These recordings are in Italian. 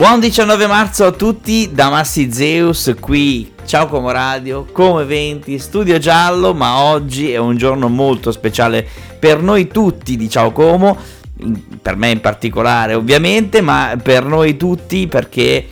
Buon 19 marzo a tutti da Massi Zeus qui, Ciao Como Radio, ComoEventi, Studio Giallo, ma oggi è un giorno molto speciale per noi tutti di Ciao Como, per me in particolare ovviamente, ma per noi tutti perché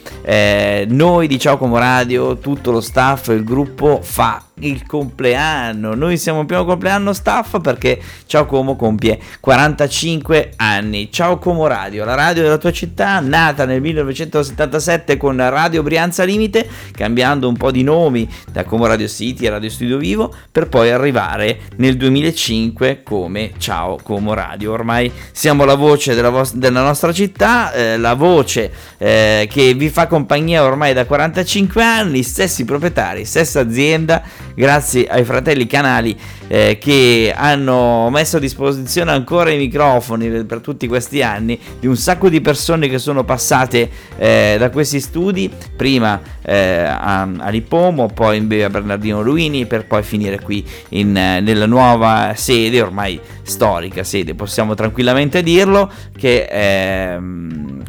noi di Ciao Como Radio, tutto lo staff, il gruppo fa il compleanno. Noi siamo il primo compleanno staff perché Ciao Como compie 45 anni. Ciao Como Radio, la radio della tua città, nata nel 1977 con Radio Brianza Limite, cambiando un po' di nomi da Como Radio City a Radio Studio Vivo, per poi arrivare nel 2005 come Ciao Como Radio. Ormai siamo la voce della nostra città, la voce che vi fa compagnia ormai da 45 anni, stessi proprietari, stessa azienda, grazie ai fratelli Canali che hanno messo a disposizione ancora i microfoni per tutti questi anni di un sacco di persone che sono passate da questi studi, prima a Lipomo, poi in a Bernardino Luini, per poi finire qui nella nuova sede, ormai storica sede, possiamo tranquillamente dirlo, che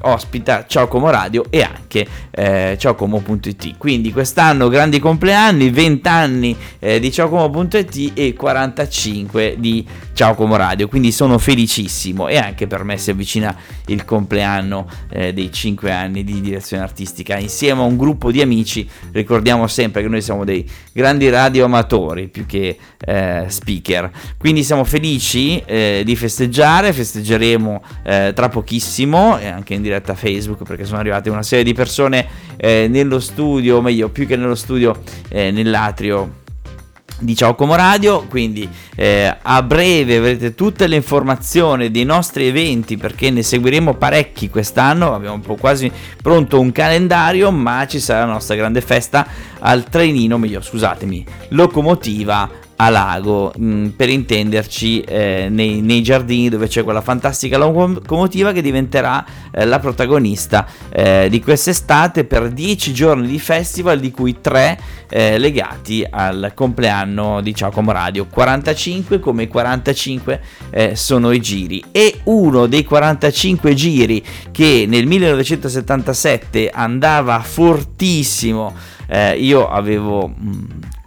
ospita Ciao Como Radio e anche Ciaocomo.it. Quindi quest'anno grandi compleanni, 20 anni di Ciaocomo.it e 45 di Ciao Como Radio, quindi sono felicissimo, e anche per me si avvicina il compleanno dei 5 anni di direzione artistica insieme a un gruppo di amici. Ricordiamo sempre che noi siamo dei grandi radioamatori più che speaker, quindi siamo felici di festeggeremo tra pochissimo, anche in diretta Facebook, perché sono arrivate una serie di persone nello studio, o meglio più che nello studio, nell'atrio di Ciao Como Radio. Quindi a breve avrete tutte le informazioni dei nostri eventi, perché ne seguiremo parecchi quest'anno, abbiamo un po' quasi pronto un calendario, ma ci sarà la nostra grande festa al locomotiva a Lago, per intenderci, nei giardini, dove c'è quella fantastica locomotiva che diventerà la protagonista di quest'estate per 10 giorni di festival, di cui 3 legati al compleanno di Ciao Como Radio. 45, come i 45 sono i giri, e uno dei 45 giri che nel 1977 andava fortissimo, io avevo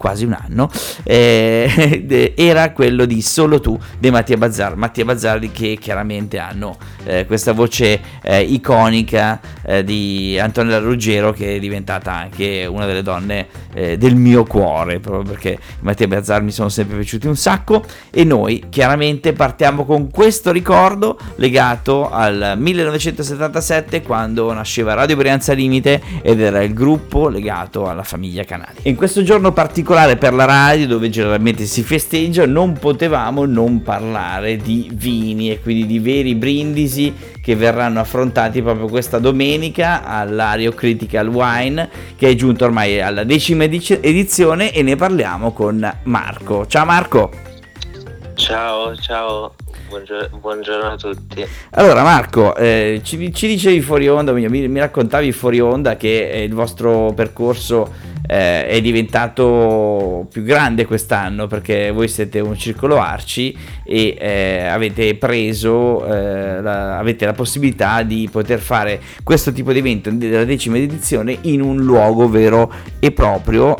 quasi un anno, era quello di Solo tu dei Matia Bazar, che chiaramente hanno questa voce iconica di Antonella Ruggiero, che è diventata anche una delle donne del mio cuore, proprio perché Matia Bazar mi sono sempre piaciuti un sacco. E noi chiaramente partiamo con questo ricordo legato al 1977, quando nasceva Radio Brianza Limite ed era il gruppo legato alla famiglia Canali. In questo giorno particolare per la radio, dove generalmente si festeggia, non potevamo non parlare di vini, e quindi di veri brindisi che verranno affrontati proprio questa domenica all'Ario Critical Wine, che è giunto ormai alla 10ª edizione, e ne parliamo con Marco. Ciao Marco. Ciao. Buongiorno a tutti. Allora Marco, ci dicevi fuori onda, mi raccontavi fuori onda che il vostro percorso è diventato più grande quest'anno, perché voi siete un circolo Arci e avete preso avete la possibilità di poter fare questo tipo di evento della 10ª edizione in un luogo vero e proprio,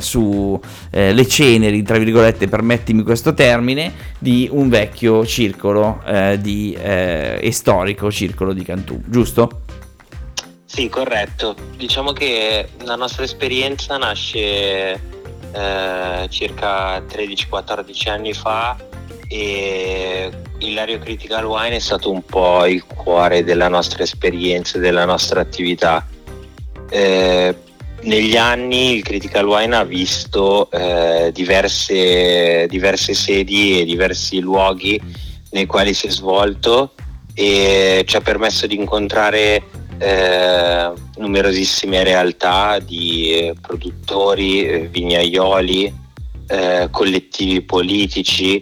su le ceneri, tra virgolette, permettimi questo termine, di un vecchio circolo e storico circolo di Cantù, giusto? Sì, corretto. Diciamo che la nostra esperienza nasce circa 13-14 anni fa, e il Lario Critical Wine è stato un po' il cuore della nostra esperienza, della nostra attività. Negli anni il Critical Wine ha visto diverse sedi e diversi luoghi nei quali si è svolto, e ci ha permesso di incontrare numerosissime realtà di produttori, vignaioli, collettivi politici.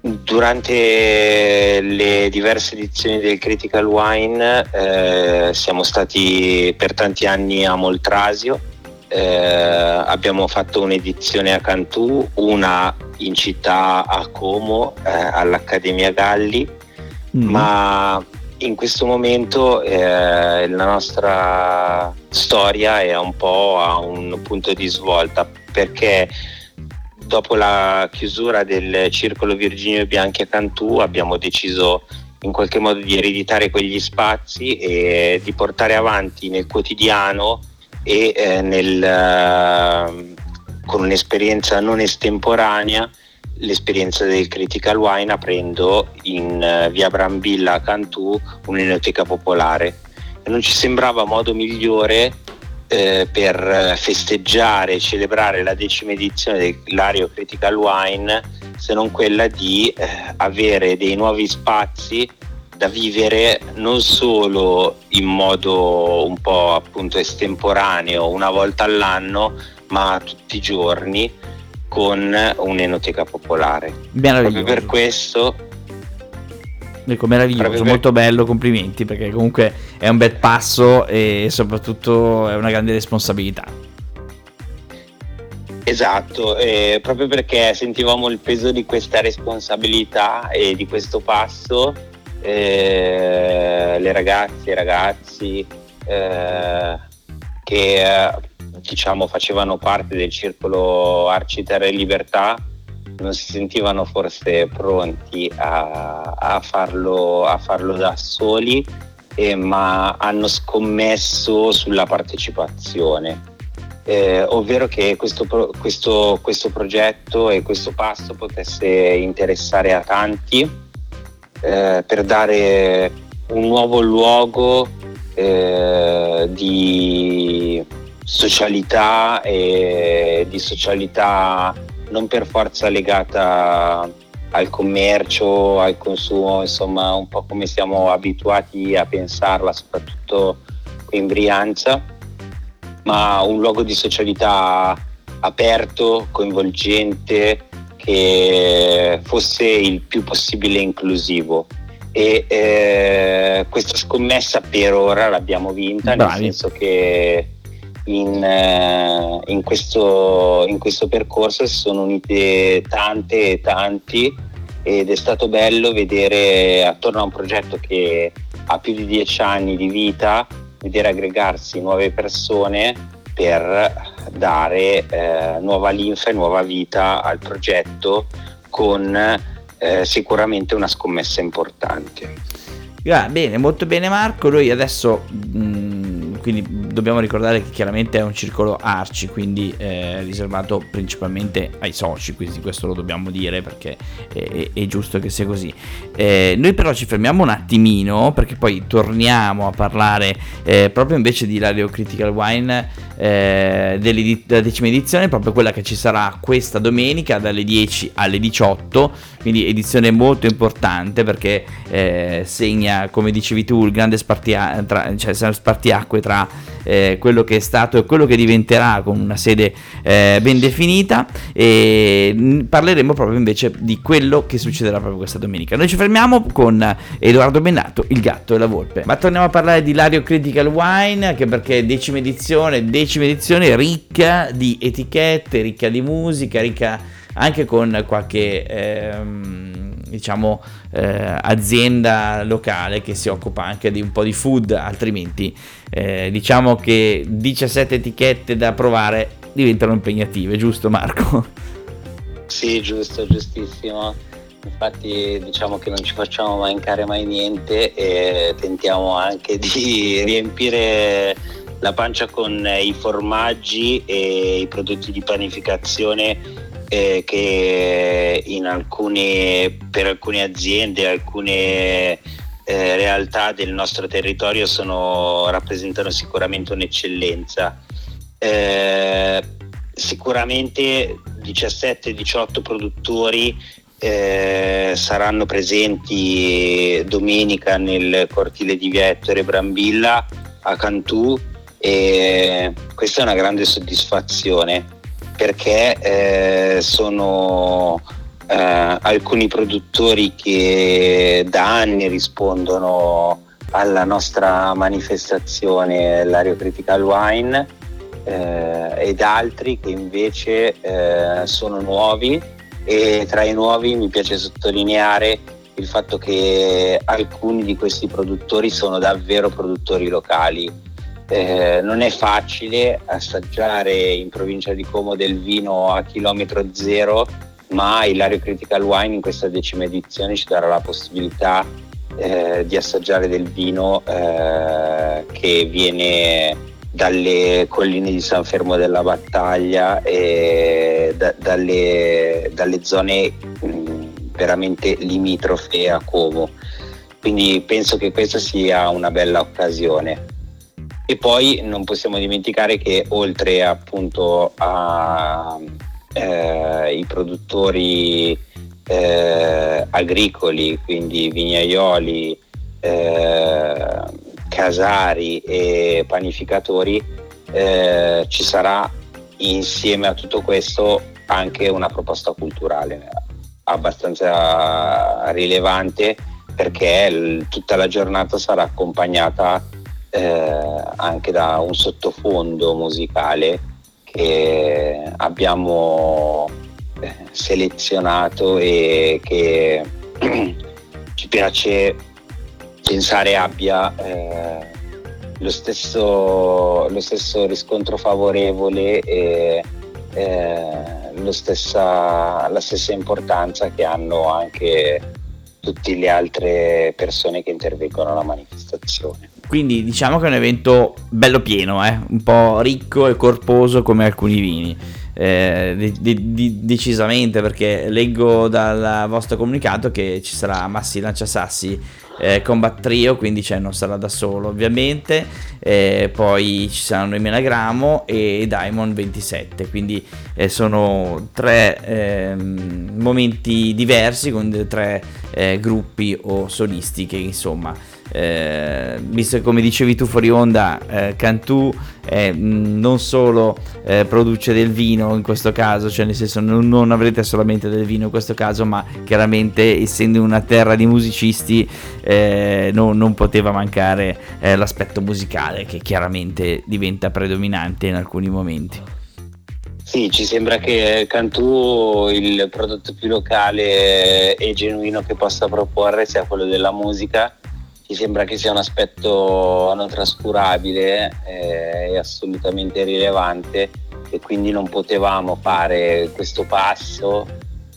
Durante le diverse edizioni del Critical Wine siamo stati per tanti anni a Moltrasio, abbiamo fatto un'edizione a Cantù, una in città a Como all'Accademia Galli, ma in questo momento la nostra storia è un po' a un punto di svolta, perché dopo la chiusura del Circolo Virgilio Bianchi a Cantù abbiamo deciso in qualche modo di ereditare quegli spazi e di portare avanti nel quotidiano e con un'esperienza non estemporanea l'esperienza del Critical Wine, aprendo in via Brambilla a Cantù un'enoteca popolare. Non ci sembrava modo migliore per festeggiare e celebrare la 10ª edizione del Lario Critical Wine se non quella di avere dei nuovi spazi da vivere non solo in modo un po' appunto estemporaneo una volta all'anno, ma tutti i giorni con un'enoteca popolare. Proprio per questo, ecco, meraviglioso, molto bello, complimenti, perché comunque è un bel passo e soprattutto è una grande responsabilità. Esatto, proprio perché sentivamo il peso di questa responsabilità e di questo passo, le ragazze e i ragazzi che diciamo facevano parte del circolo Arci Terra e Libertà non si sentivano forse pronti a farlo da soli, ma hanno scommesso sulla partecipazione, ovvero che questo progetto e questo passo potesse interessare a tanti, per dare un nuovo luogo di socialità, e di socialità non per forza legata al commercio, al consumo, insomma un po' come siamo abituati a pensarla soprattutto qui in Brianza, ma un luogo di socialità aperto, coinvolgente, che fosse il più possibile inclusivo. E questa scommessa per ora l'abbiamo vinta. Bravi. Nel senso che in questo percorso si sono unite tante e tanti, ed è stato bello vedere attorno a un progetto che ha più di 10 anni di vita, vedere aggregarsi nuove persone per dare nuova linfa e nuova vita al progetto, con sicuramente una scommessa importante. Bene, molto bene Marco. Noi adesso quindi dobbiamo ricordare che chiaramente è un circolo Arci, quindi riservato principalmente ai soci, quindi questo lo dobbiamo dire perché è giusto che sia così. Noi però ci fermiamo un attimino, perché poi torniamo a parlare proprio invece di Radio Critical Wine, della 10ª edizione, proprio quella che ci sarà questa domenica dalle 10 alle 18, quindi edizione molto importante perché segna, come dicevi tu, il grande spartiacque tra quello che è stato e quello che diventerà, con una sede ben definita, e parleremo proprio invece di quello che succederà proprio questa domenica. Noi ci fermiamo con Edoardo Bennato, Il gatto e la volpe, ma torniamo a parlare di Lario Critical Wine, anche perché è 10ª edizione ricca di etichette, ricca di musica, ricca anche con qualche azienda locale che si occupa anche di un po' di food, altrimenti diciamo che 17 etichette da provare diventano impegnative, giusto Marco? Sì, giusto, giustissimo. Infatti diciamo che non ci facciamo mancare mai niente e tentiamo anche di riempire la pancia con i formaggi e i prodotti di panificazione che per alcune aziende, alcune realtà del nostro territorio rappresentano sicuramente un'eccellenza. Sicuramente 17-18 produttori saranno presenti domenica nel cortile di via Ettore Brambilla a Cantù, e questa è una grande soddisfazione, perché sono alcuni produttori che da anni rispondono alla nostra manifestazione Lario Critical Wine, ed altri che invece sono nuovi, e tra i nuovi mi piace sottolineare il fatto che alcuni di questi produttori sono davvero produttori locali. Non è facile assaggiare in provincia di Como del vino a chilometro zero, ma il Lario Critical Wine in questa 10ª edizione ci darà la possibilità di assaggiare del vino che viene dalle colline di San Fermo della Battaglia e dalle zone veramente limitrofe a Como, quindi penso che questa sia una bella occasione. E poi non possiamo dimenticare che oltre appunto a i produttori agricoli, quindi vignaioli, casari e panificatori, ci sarà insieme a tutto questo anche una proposta culturale abbastanza rilevante, perché tutta la giornata sarà accompagnata anche da un sottofondo musicale che abbiamo selezionato e che ci piace pensare abbia lo stesso riscontro favorevole e la stessa importanza che hanno anche tutte le altre persone che intervengono alla manifestazione. Quindi diciamo che è un evento bello pieno, un po' ricco e corposo come alcuni vini, decisamente, perché leggo dal vostro comunicato che ci sarà Massi Lanciasassi combat trio, quindi non sarà da solo ovviamente, poi ci saranno i Menagramo e Diamond 27, quindi sono tre momenti diversi con tre gruppi o solisti che insomma... visto che come dicevi tu fuori onda, Cantù non solo produce del vino in questo caso, nel senso non avrete solamente del vino in questo caso, ma chiaramente essendo una terra di musicisti non poteva mancare l'aspetto musicale che chiaramente diventa predominante in alcuni momenti. Sì, ci sembra che Cantù, il prodotto più locale e genuino che possa proporre sia quello della musica. Ci sembra che sia un aspetto non trascurabile e assolutamente rilevante, e quindi non potevamo fare questo passo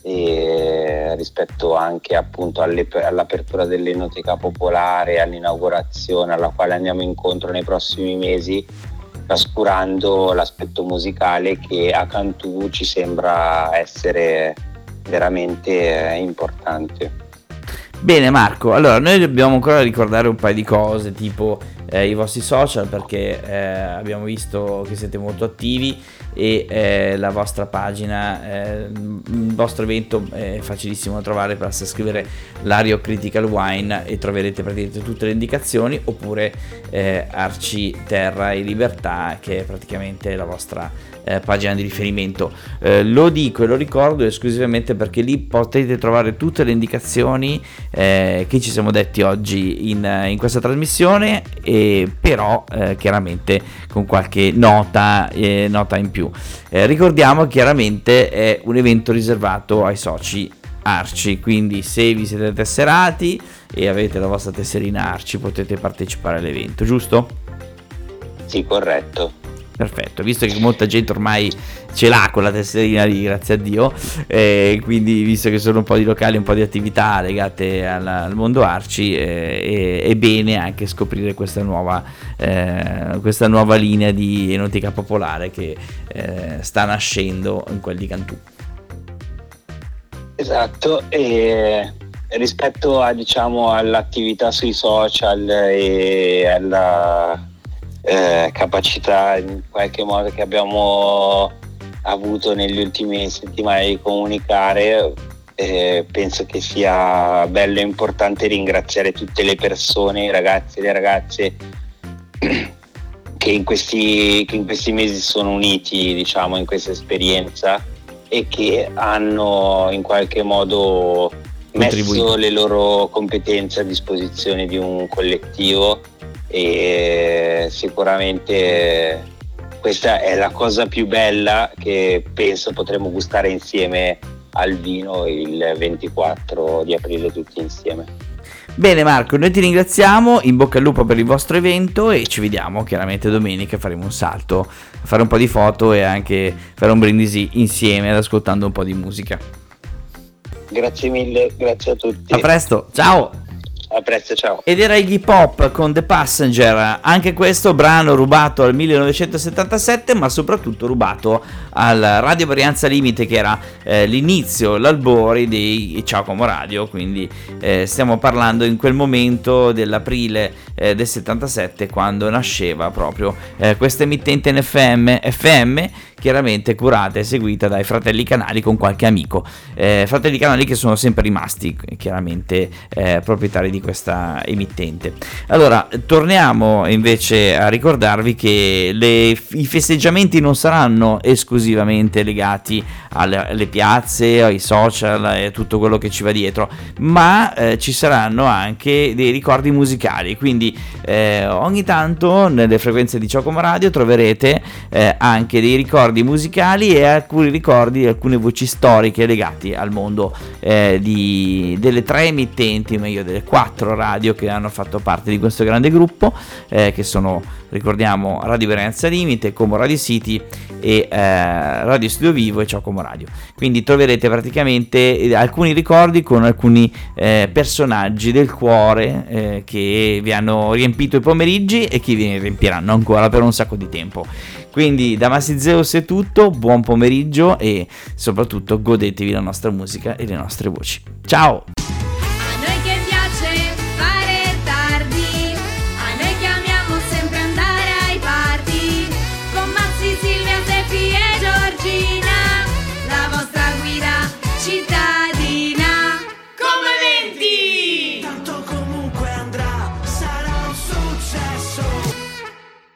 rispetto anche appunto all'apertura dell'Enoteca Popolare, all'inaugurazione alla quale andiamo incontro nei prossimi mesi, trascurando l'aspetto musicale che a Cantù ci sembra essere veramente importante. Bene Marco, allora noi dobbiamo ancora ricordare un paio di cose, tipo i vostri social, perché abbiamo visto che siete molto attivi e la vostra pagina, il vostro evento è facilissimo da trovare, basta scrivere Lario Critical Wine e troverete praticamente tutte le indicazioni, oppure Arci Terra e Libertà, che è praticamente la vostra pagina di riferimento. Lo dico e lo ricordo esclusivamente perché lì potete trovare tutte le indicazioni che ci siamo detti oggi in questa trasmissione, e però chiaramente con qualche nota in più. Ricordiamo chiaramente è un evento riservato ai soci Arci, quindi se vi siete tesserati e avete la vostra tesserina Arci potete partecipare all'evento, giusto? Sì, corretto. Perfetto, visto che molta gente ormai ce l'ha con la tesserina lì, grazie a Dio, quindi visto che sono un po' di locali, un po' di attività legate al mondo Arci, è bene anche scoprire questa nuova linea di enoteca popolare che sta nascendo in quel di Cantù. Esatto, e rispetto a all'attività sui social e alla... capacità in qualche modo che abbiamo avuto negli ultimi settimane di comunicare, penso che sia bello e importante ringraziare tutte le persone, i ragazzi e le ragazze che in questi mesi sono uniti in questa esperienza e che hanno in qualche modo messo le loro competenze a disposizione di un collettivo, e sicuramente questa è la cosa più bella che penso potremo gustare insieme al vino il 24 di aprile tutti insieme. Bene Marco, noi ti ringraziamo, in bocca al lupo per il vostro evento e ci vediamo chiaramente domenica, faremo un salto a fare un po' di foto e anche fare un brindisi insieme ascoltando un po' di musica. Grazie mille, grazie a tutti. A presto, ciao. A presto, ciao. Ed era Iggy Pop con The Passenger, anche questo brano rubato al 1977, ma soprattutto rubato al Radio Brianza Limite, che era l'inizio, l'albore dei Ciao Como Radio, quindi stiamo parlando in quel momento dell'aprile del 77, quando nasceva proprio questa emittente in FM, chiaramente curata e seguita dai Fratelli Canali con qualche amico, Fratelli Canali che sono sempre rimasti chiaramente proprietari di questa emittente. Allora torniamo invece a ricordarvi che i festeggiamenti non saranno esclusivamente legati alle piazze, ai social e tutto quello che ci va dietro, ma ci saranno anche dei ricordi musicali, quindi ogni tanto nelle frequenze di Ciao Como Radio troverete anche dei ricordi musicali e alcuni ricordi, alcune voci storiche legate al mondo delle tre emittenti, meglio delle quattro radio che hanno fatto parte di questo grande gruppo, che sono, ricordiamo, Radio Brianza Limite, Como Radio City e Radio Studio Vivo e Ciao Como Radio. Quindi troverete praticamente alcuni ricordi con alcuni personaggi del cuore che vi hanno riempito i pomeriggi e che vi riempiranno ancora per un sacco di tempo. Quindi da Massi Zeus è tutto, buon pomeriggio e soprattutto godetevi la nostra musica e le nostre voci. Ciao!